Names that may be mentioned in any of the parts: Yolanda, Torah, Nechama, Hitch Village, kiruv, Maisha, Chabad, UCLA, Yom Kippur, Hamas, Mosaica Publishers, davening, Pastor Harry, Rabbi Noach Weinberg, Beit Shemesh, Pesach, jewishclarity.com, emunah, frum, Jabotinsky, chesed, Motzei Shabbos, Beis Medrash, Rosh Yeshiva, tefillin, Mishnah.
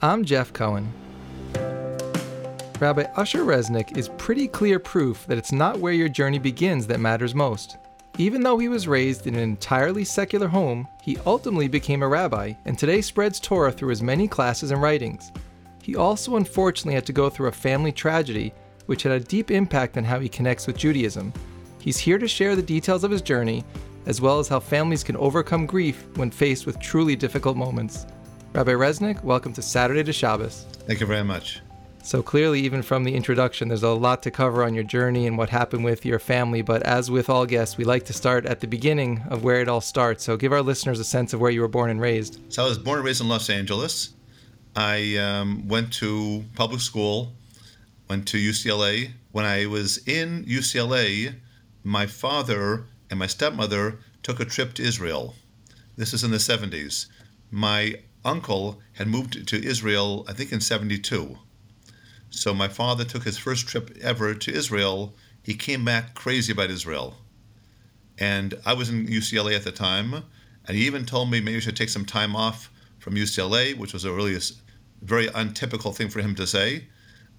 I'm Jeff Cohen. Rabbi Asher Resnick is pretty clear proof that it's not where your journey begins that matters most. Even though he was raised in an entirely secular home, he ultimately became a rabbi and today spreads Torah through his many classes and writings. He also unfortunately had to go through a family tragedy which had a deep impact on how he connects with Judaism. He's here to share the details of his journey, as well as how families can overcome grief when faced with truly difficult moments. Rabbi Resnick, welcome to Saturday to Shabbos. Thank you very much. So clearly, even from the introduction, there's a lot to cover on your journey and what happened with your family. But as with all guests, we like to start at the beginning of where it all starts. So give our listeners a sense of where you were born and raised. So I was born and raised in Los Angeles. I went to public school, went to UCLA. When I was in UCLA, my father and my stepmother took a trip to Israel. This is in the 70s. My uncle had moved to Israel, I think in 72. So my father took his first trip ever to Israel. He came back crazy about Israel. And I was in UCLA at the time, and he even told me maybe I should take some time off from UCLA, which was a really very untypical thing for him to say.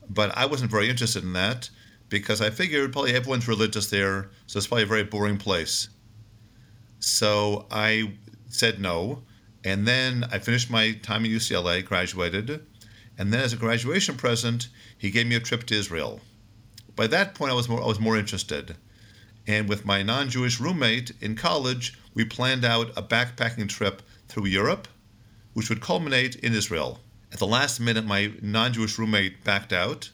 But I wasn't very interested in that because I figured probably everyone's religious there, so it's probably a very boring place. So I said no. And then I finished my time at UCLA, graduated. And then as a graduation present, he gave me a trip to Israel. By that point, I was more interested. And with my non-Jewish roommate in college, we planned out a backpacking trip through Europe, which would culminate in Israel. At the last minute, my non-Jewish roommate backed out.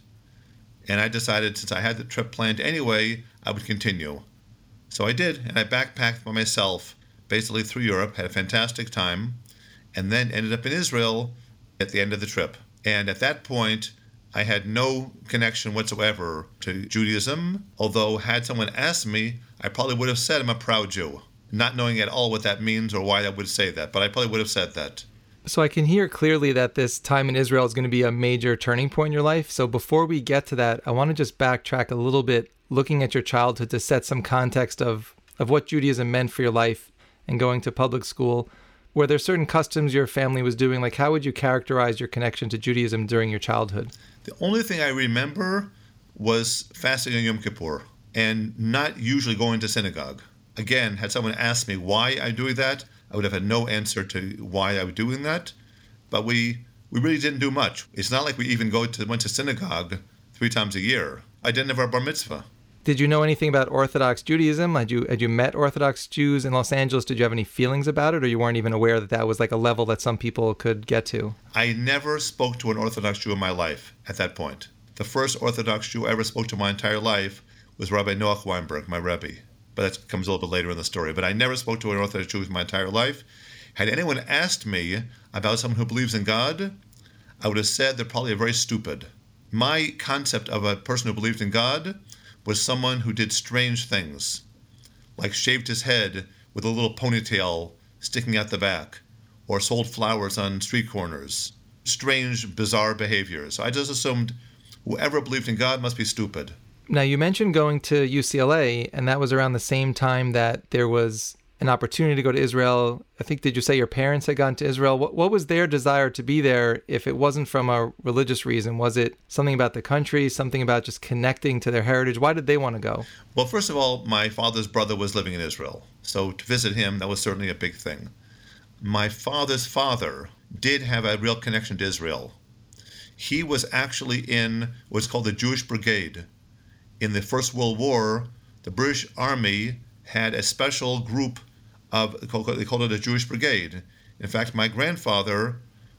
And I decided since I had the trip planned anyway, I would continue. So I did, and I backpacked by myself, basically through Europe, had a fantastic time, and then ended up in Israel at the end of the trip. And at that point, I had no connection whatsoever to Judaism, although had someone asked me, I probably would have said I'm a proud Jew, not knowing at all what that means or why I would say that, but I probably would have said that. So I can hear clearly that this time in Israel is going to be a major turning point in your life. So before we get to that, I want to just backtrack a little bit, looking at your childhood to set some context of what Judaism meant for your life and going to public school. Were there certain customs your family was doing? Like, how would you characterize your connection to Judaism during your childhood? The only thing I remember was fasting on Yom Kippur and not usually going to synagogue. Again, had someone asked me why I'm doing that, I would have had no answer to why I was doing that. But we really didn't do much. It's not like we even went to synagogue 3 times a year. I didn't have our bar mitzvah. Did you know anything about Orthodox Judaism? Had you met Orthodox Jews in Los Angeles? Did you have any feelings about it, or you weren't even aware that that was like a level that some people could get to? I never spoke to an Orthodox Jew in my life at that point. The first Orthodox Jew I ever spoke to my entire life was Rabbi Noach Weinberg, my Rebbe. But that comes a little bit later in the story. But I never spoke to an Orthodox Jew in my entire life. Had anyone asked me about someone who believes in God, I would have said they're probably very stupid. My concept of a person who believed in God was someone who did strange things, like shaved his head with a little ponytail sticking out the back, or sold flowers on street corners. Strange, bizarre behaviors. I just assumed whoever believed in God must be stupid. Now, you mentioned going to UCLA, and that was around the same time that there was an opportunity to go to Israel. I think, did you say your parents had gone to Israel? What was their desire to be there if it wasn't from a religious reason? Was it something about the country, something about just connecting to their heritage? Why did they want to go? Well, first of all, my father's brother was living in Israel. So to visit him, that was certainly a big thing. My father's father did have a real connection to Israel. He was actually in what's called the Jewish Brigade. In the First World War, the British Army had a special group of, they called it a Jewish Brigade. In fact, my grandfather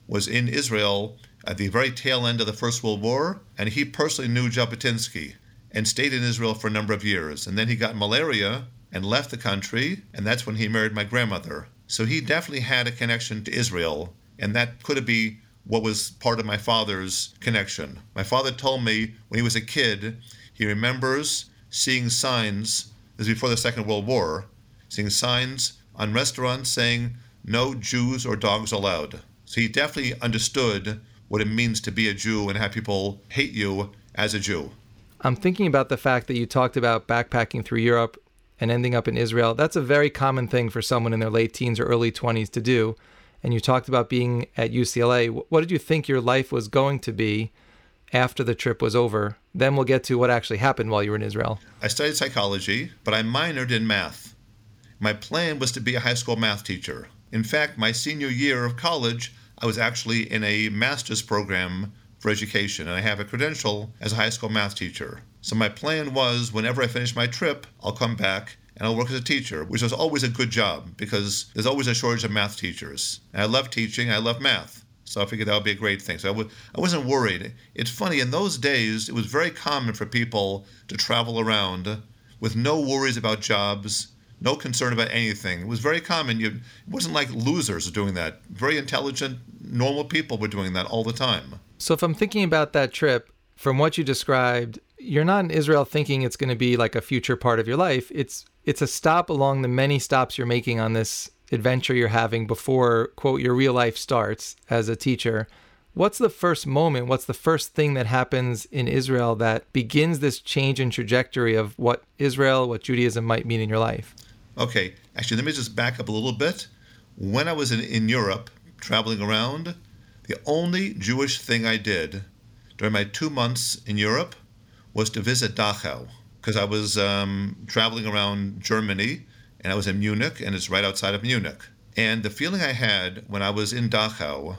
was in Israel at the very tail end of the First World War, and he personally knew Jabotinsky and stayed in Israel for a number of years. And then he got malaria and left the country, and that's when he married my grandmother. So he definitely had a connection to Israel, and that could be what was part of my father's connection. My father told me when he was a kid, he remembers seeing signs. This is before the Second World War, seeing signs on restaurants saying, no Jews or dogs allowed. So he definitely understood what it means to be a Jew and how people hate you as a Jew. I'm thinking about the fact that you talked about backpacking through Europe and ending up in Israel. That's a very common thing for someone in their late teens or early 20s to do. and you talked about being at UCLA. What did you think your life was going to be after the trip was over? Then we'll get to what actually happened while you were in Israel. I studied psychology, but I minored in math. My plan was to be a high school math teacher. In fact, my senior year of college, I was actually in a master's program for education, and I have a credential as a high school math teacher. So my plan was, whenever I finish my trip, I'll come back and I'll work as a teacher, which was always a good job because there's always a shortage of math teachers. And I love teaching, I love math. So I figured that would be a great thing. So I wasn't worried. It's funny, in those days, it was very common for people to travel around with no worries about jobs, no concern about anything. It was very common. It wasn't like losers doing that. Very intelligent, normal people were doing that all the time. So if I'm thinking about that trip, from what you described, you're not in Israel thinking it's going to be like a future part of your life. It's a stop along the many stops you're making on this adventure you're having before, quote, your real life starts as a teacher. What's the first moment? What's the first thing that happens in Israel that begins this change in trajectory of what Israel, what Judaism might mean in your life? Okay, actually, let me just back up a little bit. When I was in Europe traveling around, the only Jewish thing I did during my 2 months in Europe was to visit Dachau, because I was traveling around Germany, and I was in Munich, and it's right outside of Munich. And the feeling I had when I was in Dachau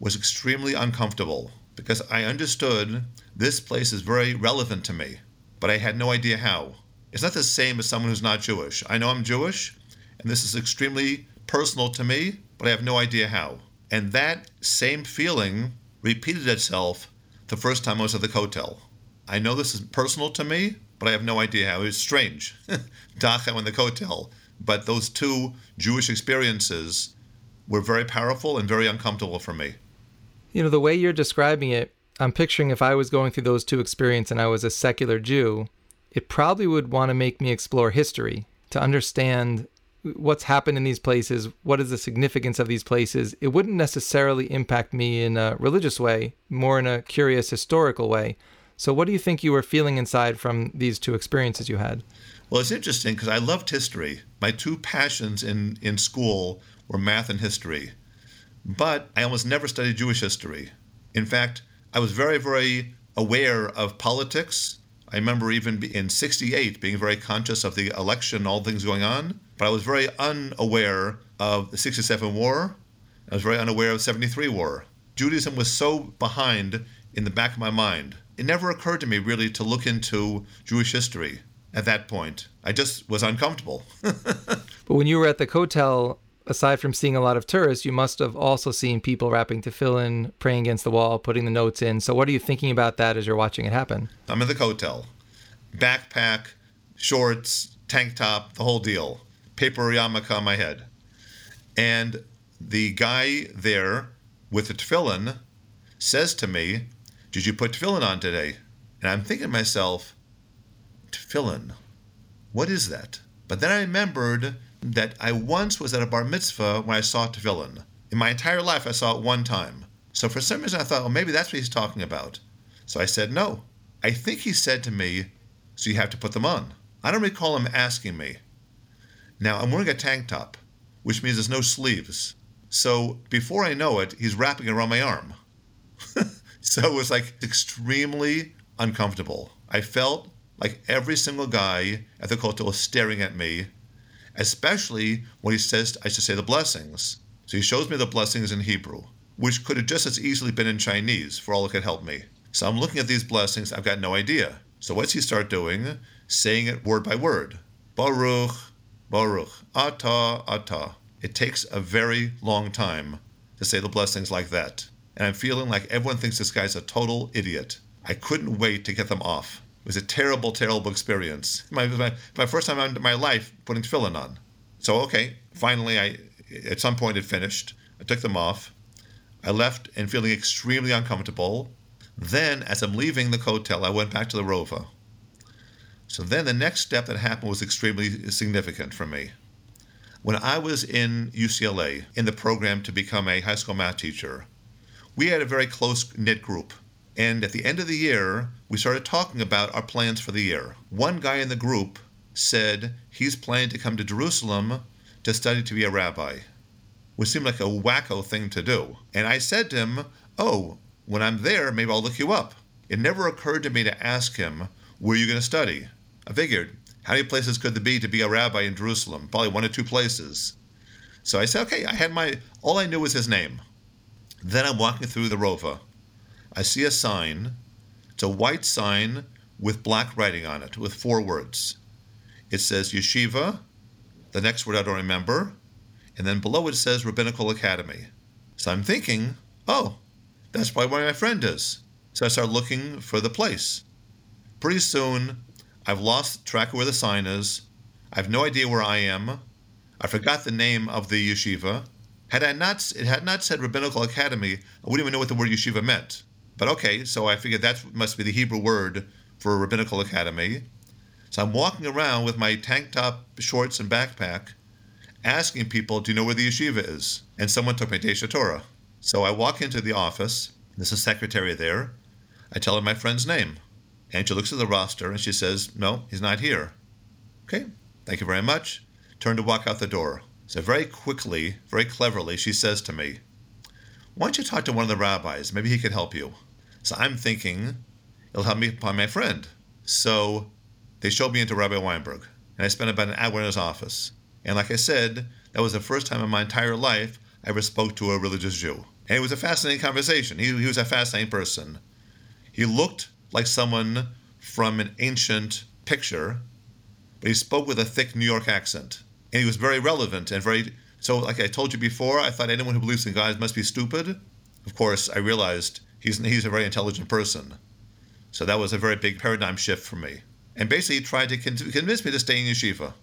was extremely uncomfortable, because I understood this place is very relevant to me, but I had no idea how. It's not the same as someone who's not Jewish. I know I'm Jewish, and this is extremely personal to me, but I have no idea how. And that same feeling repeated itself the first time I was at the Kotel. I know this is personal to me, but I have no idea how. It was strange, Dachau and the Kotel. But those two Jewish experiences were very powerful and very uncomfortable for me. You know, the way you're describing it, I'm picturing if I was going through those two experiences and I was a secular Jew, it probably would want to make me explore history to understand what's happened in these places, what is the significance of these places. It wouldn't necessarily impact me in a religious way, more in a curious historical way. So what do you think you were feeling inside from these two experiences you had? Well, it's interesting because I loved history. My two passions in school were math and history. But I almost never studied Jewish history. In fact, I was very, very aware of politics. I remember even in 1968 being very conscious of the election, all things going on. But I was very unaware of the 1967 war. I was very unaware of the 1973 war. Judaism was so behind in the back of my mind. It never occurred to me really to look into Jewish history at that point. I just was uncomfortable. But when you were at the Kotel, aside from seeing a lot of tourists, you must have also seen people wrapping tefillin, praying against the wall, putting the notes in. So what are you thinking about that as you're watching it happen? I'm in the Kotel. Backpack, shorts, tank top, the whole deal. Paper yarmulke on my head. And the guy there with the tefillin says to me, "Did you put tefillin on today?" And I'm thinking to myself, tefillin, what is that? But then I remembered that I once was at a bar mitzvah when I saw tefillin. In my entire life, I saw it one time. So for some reason, I thought, well, maybe that's what he's talking about. So I said, no. I think he said to me, so you have to put them on. I don't recall him asking me. Now, I'm wearing a tank top, which means there's no sleeves. So before I know it, he's wrapping it around my arm. So it was like extremely uncomfortable. I felt like every single guy at the Kotel was staring at me, especially when he says I should say the blessings. So he shows me the blessings in Hebrew, which could have just as easily been in Chinese for all it could help me. So I'm looking at these blessings. I've got no idea. So what's he start doing? Saying it word by word. Baruch, Baruch, Atah, Atah. It takes a very long time to say the blessings like that. And I'm feeling like everyone thinks this guy's a total idiot. I couldn't wait to get them off. It was a terrible, terrible experience. My first time in my life putting tefillin on. So, okay, finally, at some point it finished. I took them off. I left and feeling extremely uncomfortable. Then, as I'm leaving the Kotel, I went back to the Rova. So then the next step that happened was extremely significant for me. When I was in UCLA, in the program to become a high school math teacher, we had a very close-knit group, and at the end of the year, we started talking about our plans for the year. One guy in the group said he's planning to come to Jerusalem to study to be a rabbi. which seemed like a wacko thing to do. And I said to him, oh, when I'm there, maybe I'll look you up. It never occurred to me to ask him, where are you going to study? I figured, how many places could there be to be a rabbi in Jerusalem? Probably one or two places. So I said, okay, I had all I knew was his name. Then I'm walking through the Rova. I see a sign. It's a white sign with black writing on it, with four words. It says Yeshiva, the next word I don't remember, and then below it says Rabbinical Academy. So I'm thinking, oh, that's probably where my friend is. So I start looking for the place. Pretty soon, I've lost track of where the sign is. I have no idea where I am. I forgot the name of the yeshiva. It had not said Rabbinical Academy, I wouldn't even know what the word yeshiva meant. But okay, so I figured that must be the Hebrew word for Rabbinical Academy. So I'm walking around with my tank top, shorts, and backpack, asking people, do you know where the yeshiva is? And someone took me to Aish HaTorah. So I walk into the office. There's a secretary there. I tell her my friend's name. And she looks at the roster and she says, no, he's not here. Okay, thank you very much. Turn to walk out the door. So very quickly, very cleverly, she says to me, why don't you talk to one of the rabbis? Maybe he could help you. So I'm thinking, it'll help me find my friend. So they showed me into Rabbi Weinberg. And I spent about an hour in his office. And like I said, that was the first time in my entire life I ever spoke to a religious Jew. And it was a fascinating conversation. He was a fascinating person. He looked like someone from an ancient picture, but he spoke with a thick New York accent. And he was very relevant and so like I told you before, I thought anyone who believes in God must be stupid. Of course, I realized he's a very intelligent person. So that was a very big paradigm shift for me. And basically he tried to convince me to stay in yeshiva,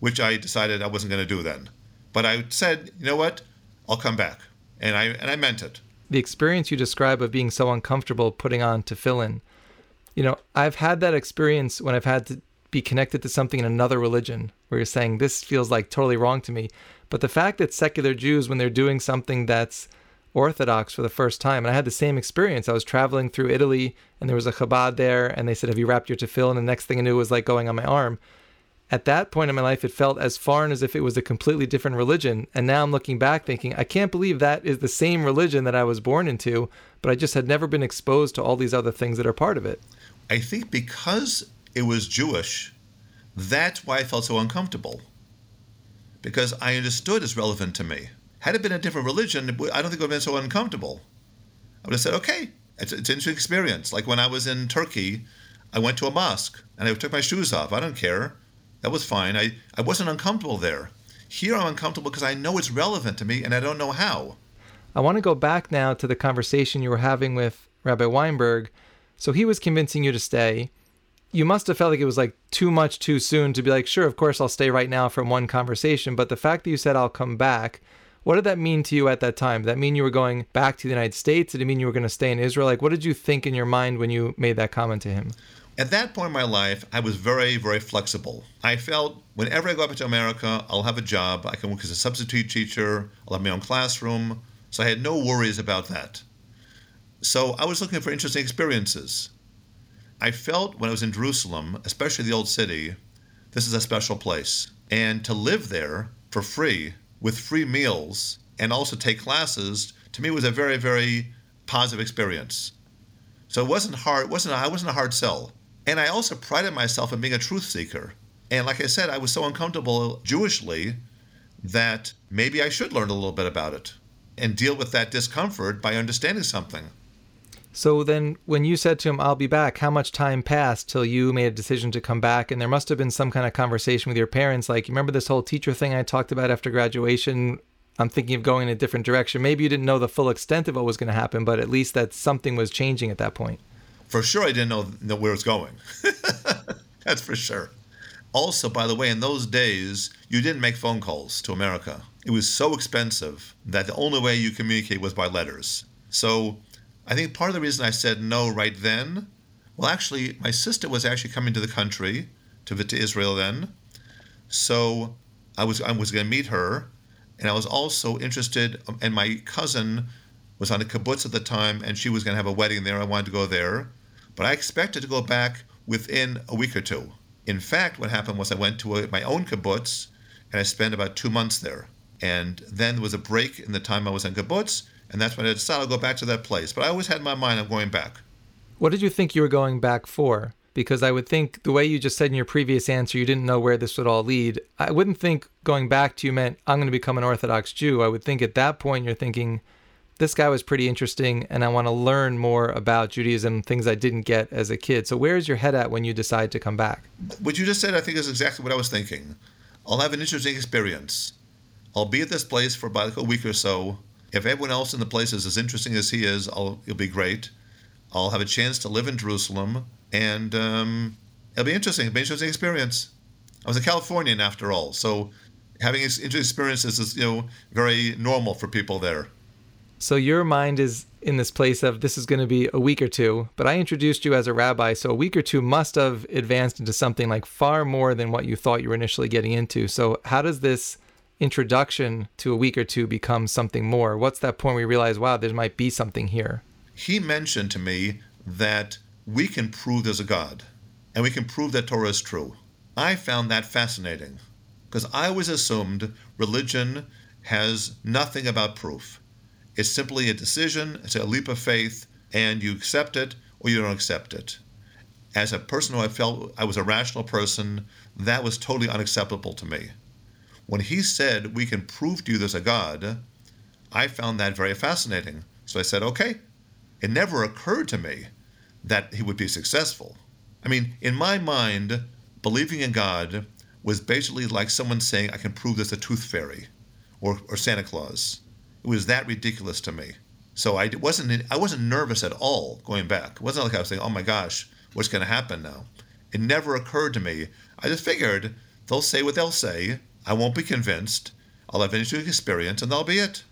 which I decided I wasn't going to do then. But I said, you know what, I'll come back. And I meant it. The experience you describe of being so uncomfortable putting on tefillin, you know, I've had that experience when I've had to be connected to something in another religion where you're saying, this feels like totally wrong to me. But the fact that secular Jews, when they're doing something that's Orthodox for the first time, and I had the same experience. I was traveling through Italy and there was a Chabad there and they said, have you wrapped your tefillin? And the next thing I knew was like going on my arm. At that point in my life, it felt as foreign as if it was a completely different religion. And now I'm looking back thinking, I can't believe that is the same religion that I was born into, but I just had never been exposed to all these other things that are part of it. I think because it was Jewish, that's why I felt so uncomfortable. Because I understood it's relevant to me. Had it been a different religion, I don't think I would have been so uncomfortable. I would have said, okay, it's an interesting experience. Like when I was in Turkey, I went to a mosque and I took my shoes off. I don't care. That was fine. I wasn't uncomfortable there. Here I'm uncomfortable because I know it's relevant to me and I don't know how. I want to go back now to the conversation you were having with Rabbi Weinberg. So he was convincing you to stay. You must have felt like it was like too much too soon to be like, sure, of course I'll stay right now from one conversation. But the fact that you said I'll come back, what did that mean to you at that time? Did that mean you were going back to the United States? Did it mean you were going to stay in Israel? Like, what did you think in your mind when you made that comment to him? At that point in my life, I was very, very flexible. I felt whenever I go up to America, I'll have a job. I can work as a substitute teacher. I'll have my own classroom. So I had no worries about that. So I was looking for interesting experiences. I felt when I was in Jerusalem, especially the Old City, this is a special place. And to live there for free, with free meals, and also take classes, to me was a very, very positive experience. So it wasn't hard. I wasn't a hard sell. And I also prided myself on being a truth seeker. And like I said, I was so uncomfortable Jewishly that maybe I should learn a little bit about it and deal with that discomfort by understanding something. So then when you said to him, I'll be back, how much time passed till you made a decision to come back? And there must have been some kind of conversation with your parents, like, you remember this whole teacher thing I talked about after graduation? I'm thinking of going in a different direction. Maybe you didn't know the full extent of what was going to happen, but at least that something was changing at that point. For sure, I didn't know where it was going. That's for sure. Also, by the way, in those days, you didn't make phone calls to America. It was so expensive that the only way you communicate was by letters. So I think part of the reason I said no right then, well, actually, my sister was actually coming to the country, to Israel then. So I was going to meet her. And I was also interested, and my cousin was on a kibbutz at the time, and she was going to have a wedding there. I wanted to go there. But I expected to go back within a week or two. In fact, what happened was I went to my own kibbutz, and I spent about 2 months there. And then there was a break in the time I was in kibbutz, and that's when I decided to go back to that place. But I always had in my mind, I'm going back. What did you think you were going back for? Because I would think the way you just said in your previous answer, you didn't know where this would all lead. I wouldn't think going back to you meant, I'm going to become an Orthodox Jew. I would think at that point you're thinking, this guy was pretty interesting, and I want to learn more about Judaism, things I didn't get as a kid. So where's your head at when you decide to come back? What you just said, I think, is exactly what I was thinking. I'll have an interesting experience. I'll be at this place for about a week or so. If everyone else in the place is as interesting as he is, it'll be great. I'll have a chance to live in Jerusalem, and it'll be interesting. It'll be an interesting experience. I was a Californian, after all, so having interesting experiences is, very normal for people there. So your mind is in this place of this is going to be a week or two, but I introduced you as a rabbi, so a week or two must have advanced into something like far more than what you thought you were initially getting into. So how does this introduction to a week or two become something more? What's that point where you realize, wow, there might be something here? He mentioned to me that we can prove there's a God, and we can prove that Torah is true. I found that fascinating, because I always assumed religion has nothing about proof. It's simply a decision, it's a leap of faith, and you accept it or you don't accept it. As a person who I felt I was a rational person, that was totally unacceptable to me. When he said, we can prove to you there's a God, I found that very fascinating. So I said, okay. It never occurred to me that he would be successful. I mean, in my mind, believing in God was basically like someone saying, I can prove there's a tooth fairy or Santa Claus. It was that ridiculous to me. So I wasn't nervous at all going back. It wasn't like I was saying, oh my gosh, what's going to happen now? It never occurred to me. I just figured they'll say what they'll say. I won't be convinced. I'll have an interesting experience, and that'll be it.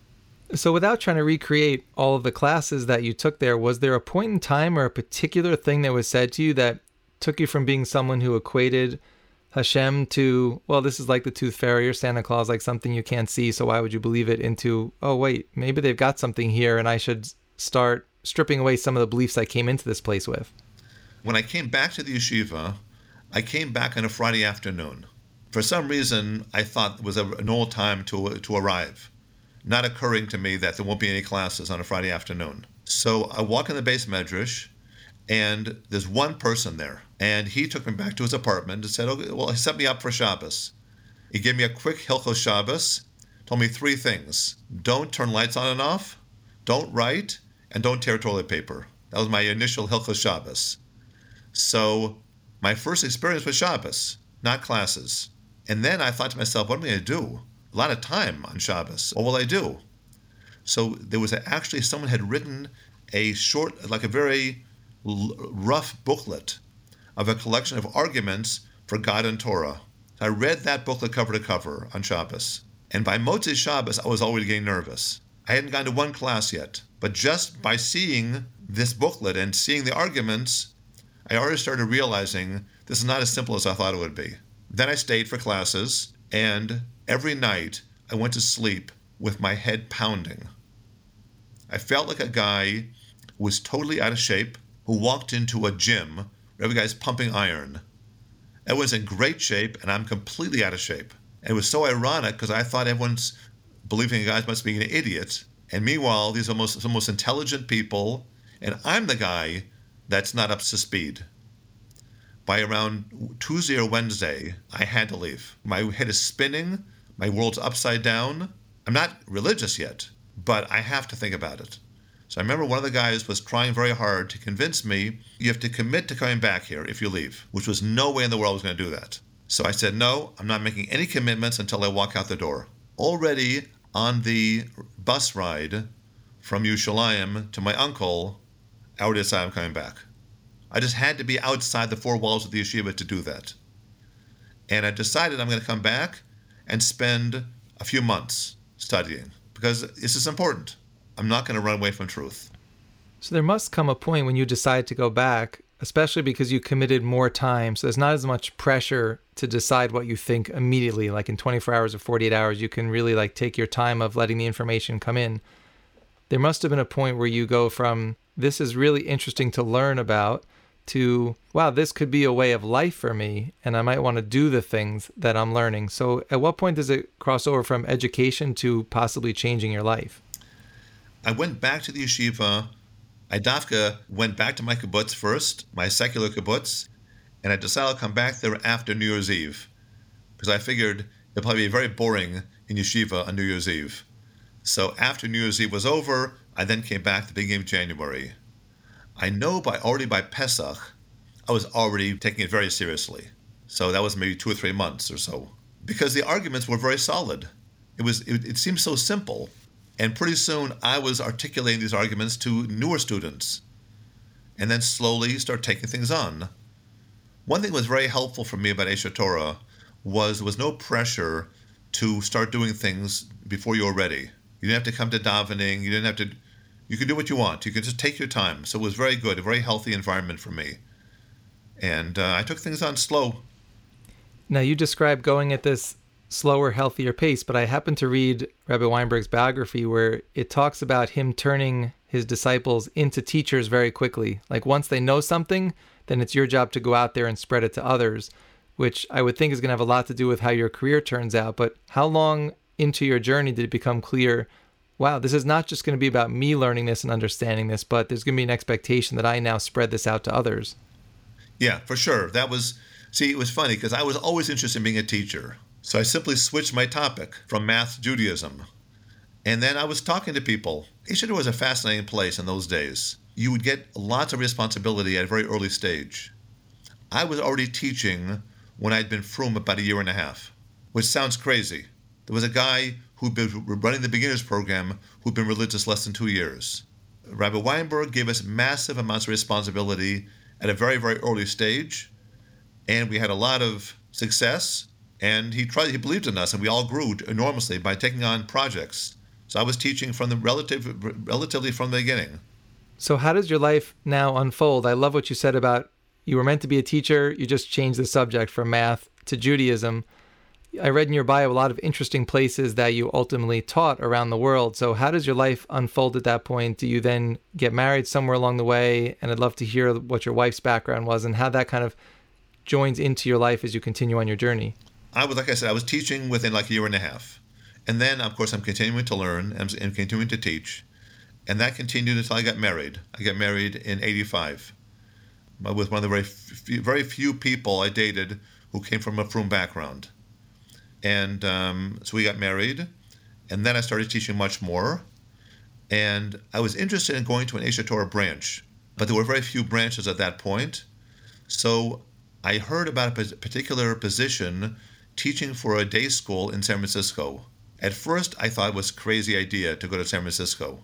So without trying to recreate all of the classes that you took there, was there a point in time or a particular thing that was said to you that took you from being someone who equated Hashem to, well, this is like the tooth fairy or Santa Claus, like something you can't see, so why would you believe it, into, oh, wait, maybe they've got something here and I should start stripping away some of the beliefs I came into this place with? When I came back to the yeshiva, I came back on a Friday afternoon. For some reason, I thought it was a normal time to arrive, not occurring to me that there won't be any classes on a Friday afternoon. So I walk in the base medrash, and there's one person there. And he took me back to his apartment and said, okay, well, he set me up for Shabbos. He gave me a quick Hilchos Shabbos, told me three things. Don't turn lights on and off, don't write, and don't tear toilet paper. That was my initial Hilchos Shabbos. So my first experience was Shabbos, not classes. And then I thought to myself, what am I going to do? A lot of time on Shabbos. What will I do? So there was actually someone had written a short, like a very rough booklet of a collection of arguments for God and Torah. I read that booklet cover to cover on Shabbos. And by Motzei Shabbos, I was already getting nervous. I hadn't gone to one class yet, but just by seeing this booklet and seeing the arguments, I already started realizing this is not as simple as I thought it would be. Then I stayed for classes, and every night I went to sleep with my head pounding. I felt like a guy who was totally out of shape, who walked into a gym where every guy's pumping iron. Everyone's in great shape, and I'm completely out of shape. And it was so ironic, because I thought everyone's believing guys must be an idiot. And meanwhile, these are the most intelligent people, and I'm the guy that's not up to speed. By around Tuesday or Wednesday, I had to leave. My head is spinning. My world's upside down. I'm not religious yet, but I have to think about it. So I remember one of the guys was trying very hard to convince me, you have to commit to coming back here if you leave, which was no way in the world I was going to do that. So I said, no, I'm not making any commitments until I walk out the door. Already on the bus ride from Yerushalayim to my uncle, I already decided I'm coming back. I just had to be outside the four walls of the yeshiva to do that. And I decided I'm going to come back and spend a few months studying, because this is important. I'm not going to run away from truth. So there must come a point when you decide to go back, especially because you committed more time. So there's not as much pressure to decide what you think immediately. Like in 24 hours or 48 hours, you can really like take your time of letting the information come in. There must have been a point where you go from, this is really interesting to learn about, to, wow, this could be a way of life for me, and I might want to do the things that I'm learning. So at what point does it cross over from education to possibly changing your life? I went back to the yeshiva. I dafka went back to my kibbutz first, my secular kibbutz, and I decided I'll come back there after New Year's Eve, because I figured it'd probably be very boring in yeshiva on New Year's Eve. So after New Year's Eve was over, I then came back at the beginning of January. I know by Pesach, I was already taking it very seriously. So that was maybe 2 or 3 months or so, because the arguments were very solid. It seemed so simple. And pretty soon I was articulating these arguments to newer students and then slowly start taking things on. One thing that was very helpful for me about Aish HaTorah was there was no pressure to start doing things before you were ready. You didn't have to come to davening. You could do what you want. You could just take your time. So it was very good, a very healthy environment for me. And I took things on slow. Now, you described going at this slower, healthier pace, but I happened to read Rabbi Weinberg's biography where it talks about him turning his disciples into teachers very quickly. Like, once they know something, then it's your job to go out there and spread it to others, which I would think is going to have a lot to do with how your career turns out. But how long into your journey did it become clear, wow, this is not just going to be about me learning this and understanding this, but there's going to be an expectation that I now spread this out to others? Yeah, for sure. It was funny because I was always interested in being a teacher. So I simply switched my topic from math to Judaism. And then I was talking to people. Aish HaTorah was a fascinating place in those days. You would get lots of responsibility at a very early stage. I was already teaching when I'd been frum about 1.5 years, which sounds crazy. There was a guy who'd been running the beginners program who'd been religious less than 2 years. Rabbi Weinberg gave us massive amounts of responsibility at a very, very early stage, and we had a lot of success, and he believed in us, and we all grew enormously by taking on projects. So I was teaching from the relatively from the beginning. So how does your life now unfold? I love what you said about you were meant to be a teacher, you just changed the subject from math to Judaism. I read in your bio a lot of interesting places that you ultimately taught around the world. So how does your life unfold at that point? Do you then get married somewhere along the way? And I'd love to hear what your wife's background was and how that kind of joins into your life as you continue on your journey. I was teaching within 1.5 years. And then, of course, I'm continuing to learn and continuing to teach. And that continued until I got married. I got married in 1985 with one of the very few people I dated who came from a frum background. And so we got married, and then I started teaching much more. And I was interested in going to an Aish HaTorah branch, but there were very few branches at that point. So I heard about a particular position teaching for a day school in San Francisco. At first, I thought it was a crazy idea to go to San Francisco.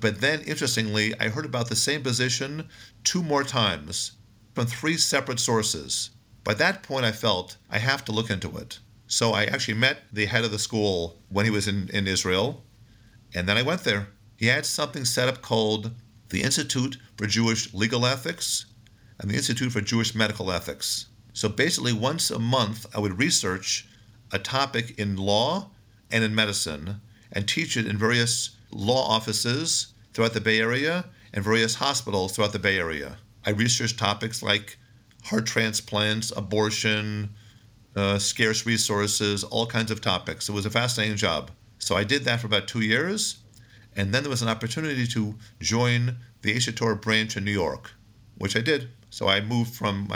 But then, interestingly, I heard about the same position 2 more times from 3 separate sources. By that point, I felt I have to look into it. So I actually met the head of the school when he was in Israel, and then I went there. He had something set up called the Institute for Jewish Legal Ethics and the Institute for Jewish Medical Ethics. So basically, once a month, I would research a topic in law and in medicine and teach it in various law offices throughout the Bay Area and various hospitals throughout the Bay Area. I researched topics like heart transplants, abortion, scarce resources, all kinds of topics. It was a fascinating job. So I did that for about 2 years, and then there was an opportunity to join the Aish HaTorah branch in New York, which I did. So I moved from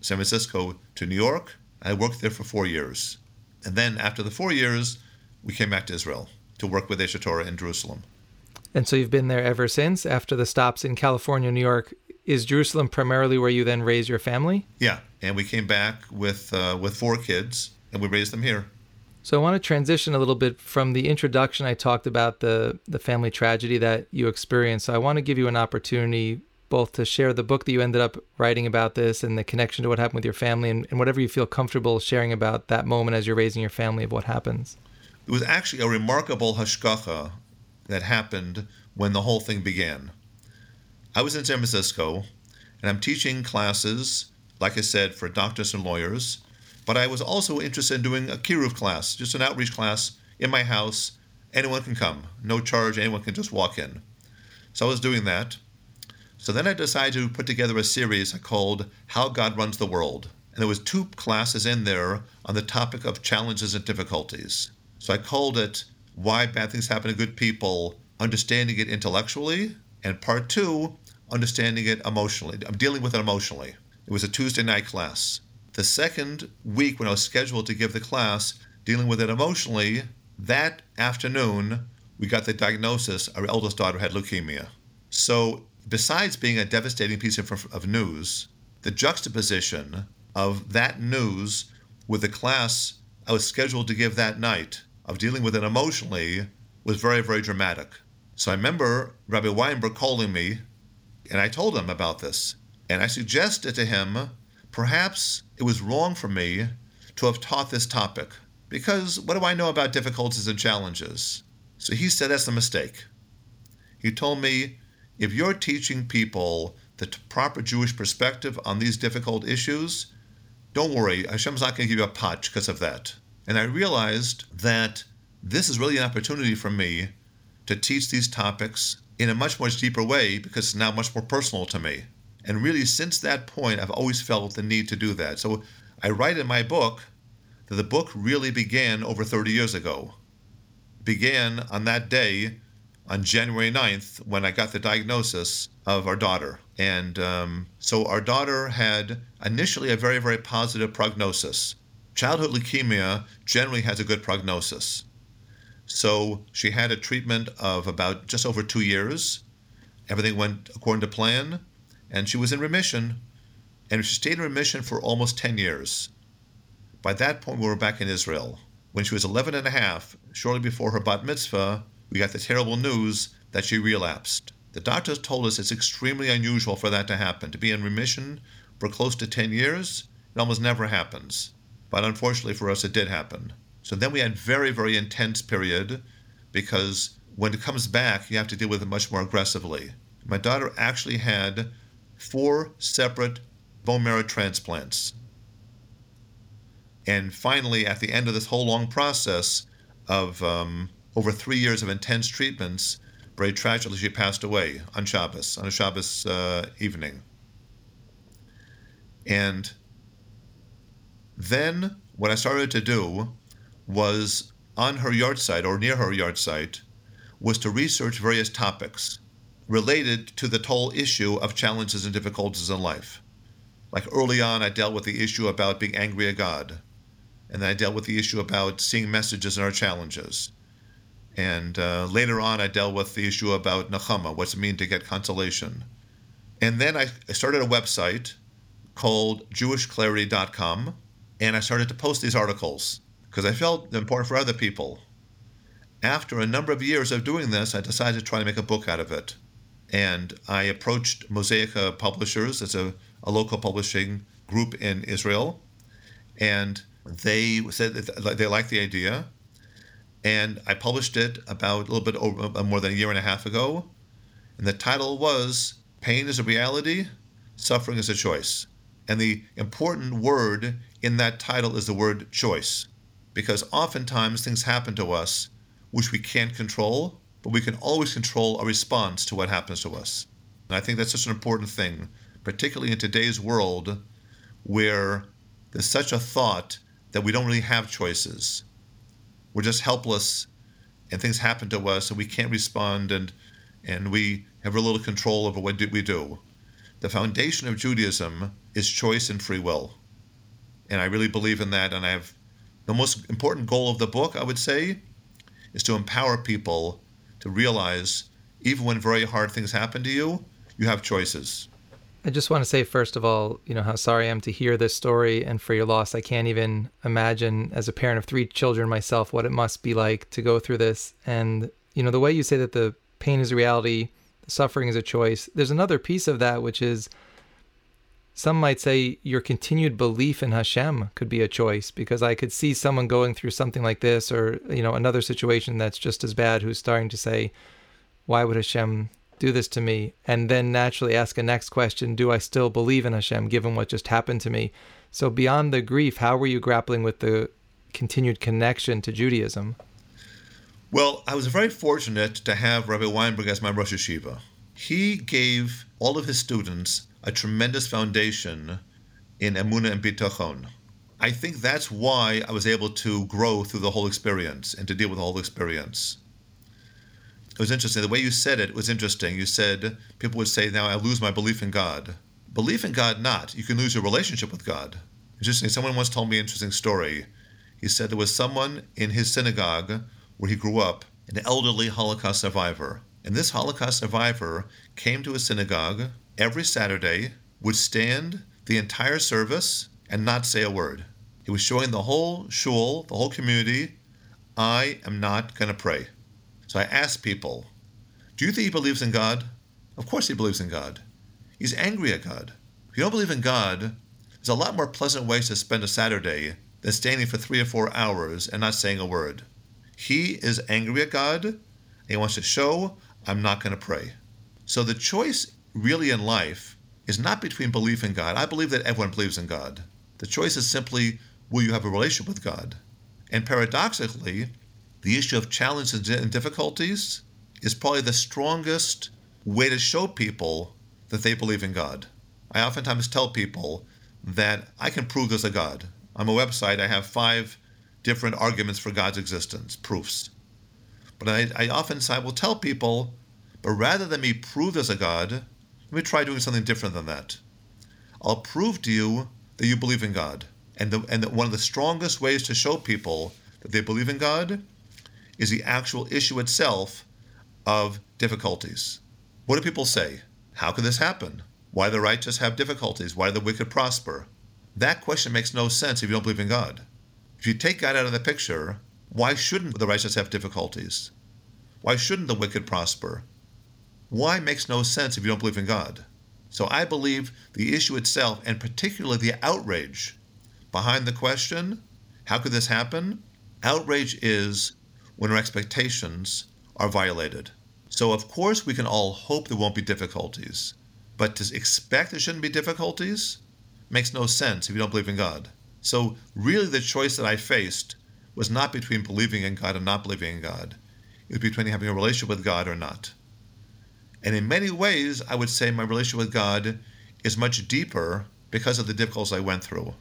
San Francisco to New York. I worked there for 4 years. And then after the 4 years, we came back to Israel to work with Aish HaTorah in Jerusalem. And so you've been there ever since, after the stops in California, New York. Is Jerusalem primarily where you then raise your family? Yeah, and we came back with 4 kids, and we raised them here. So I want to transition a little bit from the introduction. I talked about the family tragedy that you experienced. So I want to give you an opportunity both to share the book that you ended up writing about this and the connection to what happened with your family and whatever you feel comfortable sharing about that moment as you're raising your family of what happens. It was actually a remarkable hashkacha that happened when the whole thing began. I was in San Francisco, and I'm teaching classes, like I said, for doctors and lawyers, but I was also interested in doing a Kiruv class, just an outreach class in my house. Anyone can come, no charge, anyone can just walk in. So I was doing that. So then I decided to put together a series I called How God Runs the World. And there was 2 classes in there on the topic of challenges and difficulties. So I called it Why Bad Things Happen to Good People, Understanding It Intellectually, and Part 2, Understanding It Emotionally. I'm dealing with it emotionally. It was a Tuesday night class. The second week when I was scheduled to give the class, dealing with it emotionally, that afternoon, we got the diagnosis our eldest daughter had leukemia. So besides being a devastating piece of news, the juxtaposition of that news with the class I was scheduled to give that night of dealing with it emotionally was very, very dramatic. So I remember Rabbi Weinberg calling me, and I told him about this. And I suggested to him, perhaps it was wrong for me to have taught this topic, because what do I know about difficulties and challenges? So he said that's a mistake. He told me, if you're teaching people the proper Jewish perspective on these difficult issues, don't worry, Hashem's not going to give you a potch because of that. And I realized that this is really an opportunity for me to teach these topics in a much, much deeper way because it's now much more personal to me. And really, since that point, I've always felt the need to do that. So I write in my book that the book really began over 30 years ago. It began on that day, on January 9th, when I got the diagnosis of our daughter. And so our daughter had initially a very, very positive prognosis. Childhood leukemia generally has a good prognosis. So she had a treatment of about just over 2 years. Everything went according to plan, and she was in remission. And she stayed in remission for almost 10 years. By that point, we were back in Israel. When she was 11 and a half, shortly before her bat mitzvah, we got the terrible news that she relapsed. The doctors told us it's extremely unusual for that to happen, to be in remission for close to 10 years. It almost never happens. But unfortunately for us, it did happen. So then we had very, very intense period, because when it comes back, you have to deal with it much more aggressively. My daughter actually had 4 separate bone marrow transplants. And finally, at the end of this whole long process of over 3 years of intense treatments, very tragically, she passed away on Shabbos, on a Shabbos evening. And then what I started to do was, on her yard site or near her yard site, was to research various topics related to the whole issue of challenges and difficulties in life. Like early on, I dealt with the issue about being angry at God. And then I dealt with the issue about seeing messages in our challenges. And later on, I dealt with the issue about Nechama, what's it mean to get consolation. And then I started a website called jewishclarity.com, and I started to post these articles because I felt they're important for other people. After a number of years of doing this, I decided to try to make a book out of it. And I approached Mosaica Publishers. It's a local publishing group in Israel. And they said that they liked the idea. And I published it about a little bit over, more than a year and a half ago. And the title was Pain is a Reality, Suffering is a Choice. And the important word in that title is the word choice, because oftentimes things happen to us which we can't control, but we can always control our response to what happens to us. And I think that's such an important thing, particularly in today's world where there's such a thought that we don't really have choices. We're just helpless, and things happen to us, and we can't respond, and we have very little control over what we do. The foundation of Judaism is choice and free will, and I really believe in that. And I have the most important goal of the book, I would say, is to empower people to realize even when very hard things happen to you, you have choices. I just want to say, first of all, you know, how sorry I am to hear this story and for your loss. I can't even imagine, as a parent of 3 children myself, what it must be like to go through this. And, you know, the way you say that the pain is a reality, the suffering is a choice, there's another piece of that, which is, some might say your continued belief in Hashem could be a choice, because I could see someone going through something like this or, you know, another situation that's just as bad who's starting to say, why would Hashem do this to me? And then naturally ask a next question, do I still believe in Hashem given what just happened to me? So beyond the grief, how were you grappling with the continued connection to Judaism? Well, I was very fortunate to have Rabbi Weinberg as my Rosh Yeshiva. He gave all of his students a tremendous foundation in Emunah and Bitachon. I think that's why I was able to grow through the whole experience and to deal with the whole experience. It was interesting. The way you said it was interesting. You said, people would say, now I lose my belief in God. Belief in God, not. You can lose your relationship with God. Interesting. Someone once told me an interesting story. He said there was someone in his synagogue where he grew up, an elderly Holocaust survivor. And this Holocaust survivor came to his synagogue every Saturday, would stand the entire service and not say a word. He was showing the whole shul, the whole community, I am not going to pray. So I asked people, do you think he believes in God? Of course he believes in God. He's angry at God. If you don't believe in God, there's a lot more pleasant ways to spend a Saturday than standing for 3 or 4 hours and not saying a word. He is angry at God, and he wants to show, I'm not going to pray. So the choice really in life is not between belief in God. I believe that everyone believes in God. The choice is simply, will you have a relationship with God? And paradoxically, the issue of challenges and difficulties is probably the strongest way to show people that they believe in God. I oftentimes tell people that I can prove there's a God. On my website, I have 5 different arguments for God's existence, proofs. But I will tell people, but rather than me prove there's a God, let me try doing something different than that. I'll prove to you that you believe in God. And that one of the strongest ways to show people that they believe in God is the actual issue itself of difficulties. What do people say? How could this happen? Why do the righteous have difficulties? Why do the wicked prosper? That question makes no sense if you don't believe in God. If you take God out of the picture, why shouldn't the righteous have difficulties? Why shouldn't the wicked prosper? Why makes no sense if you don't believe in God? So I believe the issue itself, and particularly the outrage behind the question, how could this happen? Outrage is when our expectations are violated. So of course we can all hope there won't be difficulties, but to expect there shouldn't be difficulties makes no sense if you don't believe in God. So really the choice that I faced was not between believing in God and not believing in God. It was between having a relationship with God or not. And in many ways, I would say my relationship with God is much deeper because of the difficulties I went through.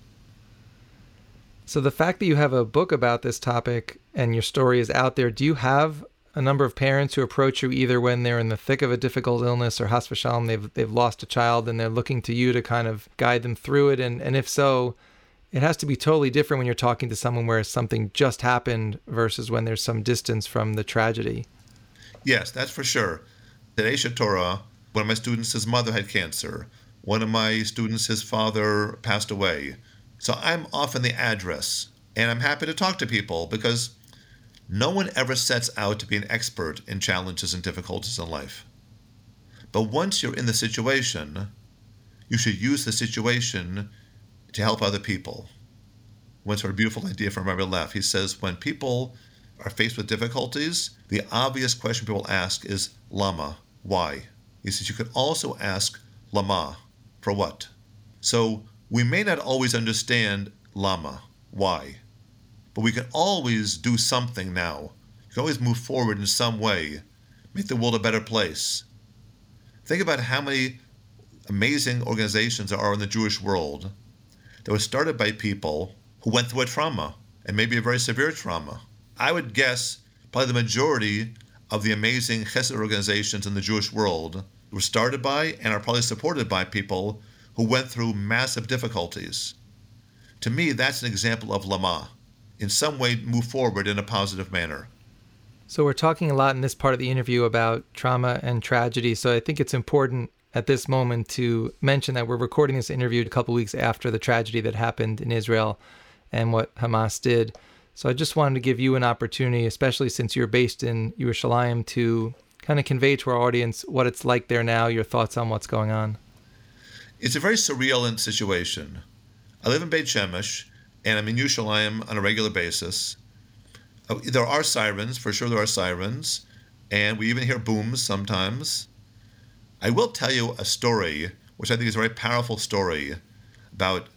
So the fact that you have a book about this topic and your story is out there, do you have a number of parents who approach you either when they're in the thick of a difficult illness or chas v'shalom, they've lost a child and they're looking to you to kind of guide them through it? And if so, it has to be totally different when you're talking to someone where something just happened versus when there's some distance from the tragedy. Yes, that's for sure. At Aish HaTorah, one of my students, his mother had cancer. One of my students, his father passed away. So I'm often the address, and I'm happy to talk to people because no one ever sets out to be an expert in challenges and difficulties in life. But once you're in the situation, you should use the situation to help other people. One sort of beautiful idea from Rabbi Leff. He says, when people are faced with difficulties, the obvious question people ask is, lama, why? He says, you could also ask, lama, for what? So we may not always understand lama, why, but we can always do something now. You can always move forward in some way, make the world a better place. Think about how many amazing organizations there are in the Jewish world that were started by people who went through a trauma, and maybe a very severe trauma. I would guess probably the majority of the amazing chesed organizations in the Jewish world were started by and are probably supported by people who went through massive difficulties. To me, that's an example of lama. In some way, move forward in a positive manner. So we're talking a lot in this part of the interview about trauma and tragedy. So I think it's important at this moment to mention that we're recording this interview a couple of weeks after the tragedy that happened in Israel and what Hamas did. So I just wanted to give you an opportunity, especially since you're based in Yerushalayim, to kind of convey to our audience what it's like there now, your thoughts on what's going on. It's a very surreal situation. I live in Beit Shemesh, and I'm in Yerushalayim on a regular basis. There are sirens, for sure there are sirens, and we even hear booms sometimes. I will tell you a story, which I think is a very powerful story, about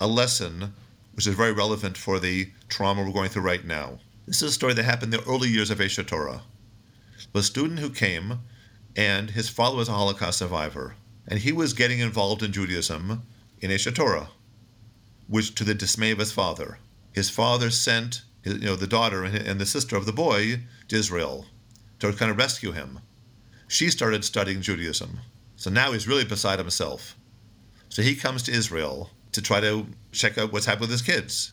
a lesson which is very relevant for the trauma we're going through right now. This is a story that happened in the early years of Aish HaTorah. A student who came and his father was a Holocaust survivor, and he was getting involved in Judaism in Aish HaTorah, which to the dismay of his father. His father sent the daughter and the sister of the boy to Israel to kind of rescue him. She started studying Judaism. So now he's really beside himself. So he comes to Israel to try to check out what's happened with his kids.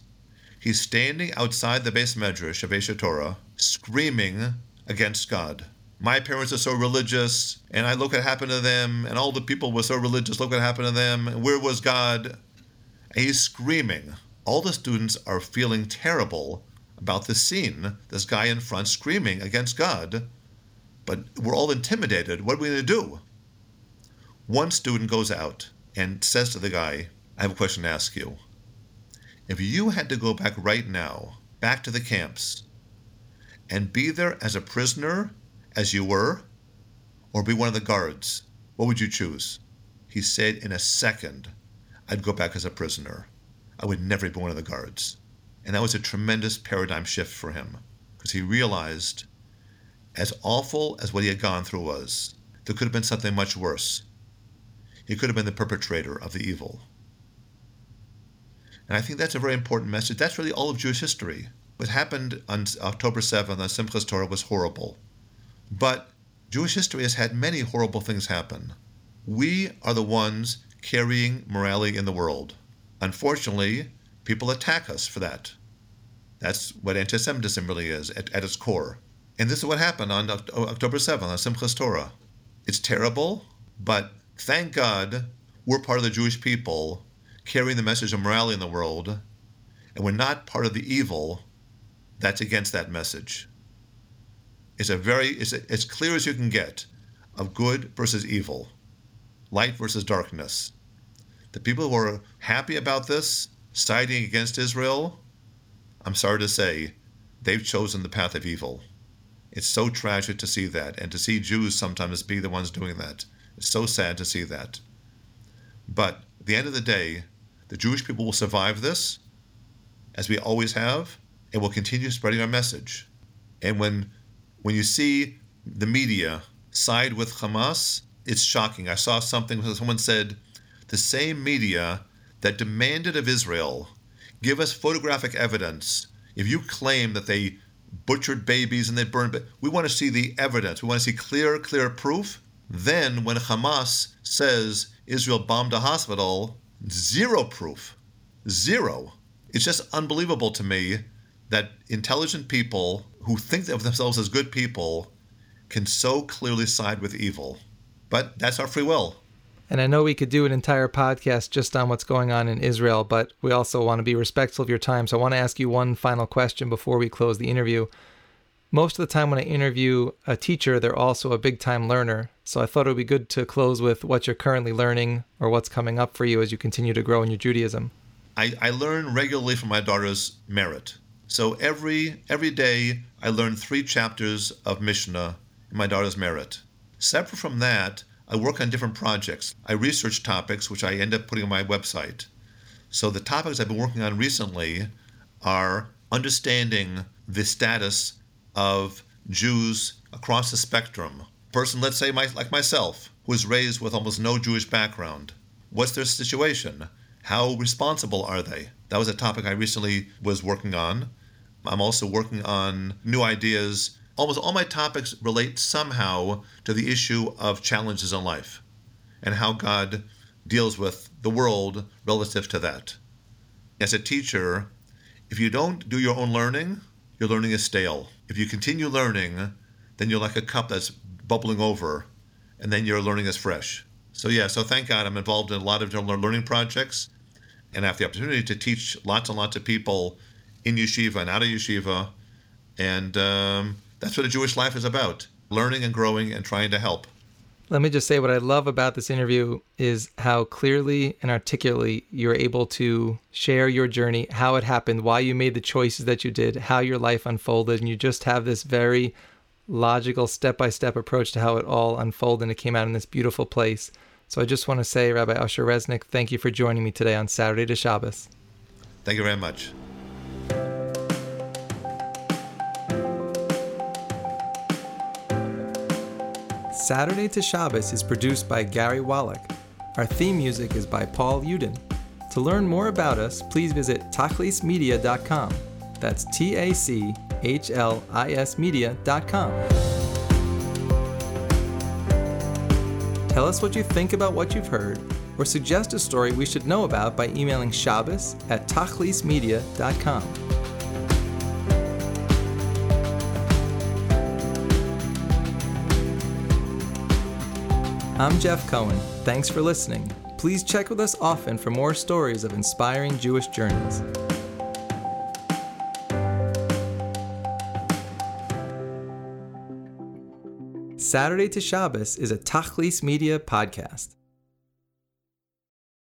He's standing outside the Beis Medrash of Aish HaTorah, screaming against God. My parents are so religious, and I look what happened to them, and all the people were so religious, look what happened to them, and where was God? And he's screaming. All the students are feeling terrible about the scene, this guy in front screaming against God, but we're all intimidated. What are we going to do? One student goes out and says to the guy, I have a question to ask you. If you had to go back right now, back to the camps, and be there as a prisoner, as you were, or be one of the guards, what would you choose? He said, in a second, I'd go back as a prisoner. I would never be one of the guards. And that was a tremendous paradigm shift for him, because he realized, as awful as what he had gone through was, there could have been something much worse. He could have been the perpetrator of the evil. And I think that's a very important message. That's really all of Jewish history. What happened on October 7th on Simchas Torah was horrible. But Jewish history has had many horrible things happen. We are the ones carrying morality in the world. Unfortunately, people attack us for that. That's what anti-Semitism really is at its core. And this is what happened on October 7th on Simchas Torah. It's terrible, but thank God we're part of the Jewish people carrying the message of morality in the world, and we're not part of the evil that's against that message. It's as clear as you can get of good versus evil, light versus darkness. The people who are happy about this, siding against Israel, I'm sorry to say, they've chosen the path of evil. It's so tragic to see that, and to see Jews sometimes be the ones doing that. It's so sad to see that. But at the end of the day, the Jewish people will survive this, as we always have, and will continue spreading our message. And when you see the media side with Hamas, it's shocking. I saw something, someone said, the same media that demanded of Israel, give us photographic evidence. If you claim that they butchered babies and they burned, we want to see the evidence. We want to see clear proof. Then when Hamas says Israel bombed a hospital, zero proof. Zero. It's just unbelievable to me that intelligent people who think of themselves as good people can so clearly side with evil. But that's our free will. And I know we could do an entire podcast just on what's going on in Israel, but we also want to be respectful of your time. So I want to ask you one final question before we close the interview. Most of the time when I interview a teacher, they're also a big-time learner. So I thought it would be good to close with what you're currently learning or what's coming up for you as you continue to grow in your Judaism. I learn regularly from my daughter's merit. So every day I learn 3 chapters of Mishnah in my daughter's merit. Separate from that, I work on different projects. I research topics, which I end up putting on my website. So the topics I've been working on recently are understanding the status of Jews across the spectrum. A person, let's say, like myself, who was raised with almost no Jewish background. What's their situation? How responsible are they? That was a topic I recently was working on. I'm also working on new ideas. Almost all my topics relate somehow to the issue of challenges in life and how God deals with the world relative to that. As a teacher, if you don't do your own learning, your learning is stale. If you continue learning, then you're like a cup that's bubbling over, and then your learning is fresh. So thank God I'm involved in a lot of different learning projects, and I have the opportunity to teach lots and lots of people in yeshiva and out of yeshiva, and that's what a Jewish life is about, learning and growing and trying to help. Let me just say what I love about this interview is how clearly and articulately you're able to share your journey, how it happened, why you made the choices that you did, how your life unfolded, and you just have this very logical step-by-step approach to how it all unfolded and it came out in this beautiful place. So I just want to say, Rabbi Asher Resnick, thank you for joining me today on Saturday to Shabbos. Thank you very much. Saturday to Shabbos is produced by Gary Wallach. Our theme music is by Paul Uden. To learn more about us, please visit tachlismedia.com. That's tachlismedia.com. Tell us what you think about what you've heard, or suggest a story we should know about by emailing shabbos@tachlismedia.com. I'm Jeff Cohen. Thanks for listening. Please check with us often for more stories of inspiring Jewish journeys. Saturday to Shabbos is a Tachlis Media podcast.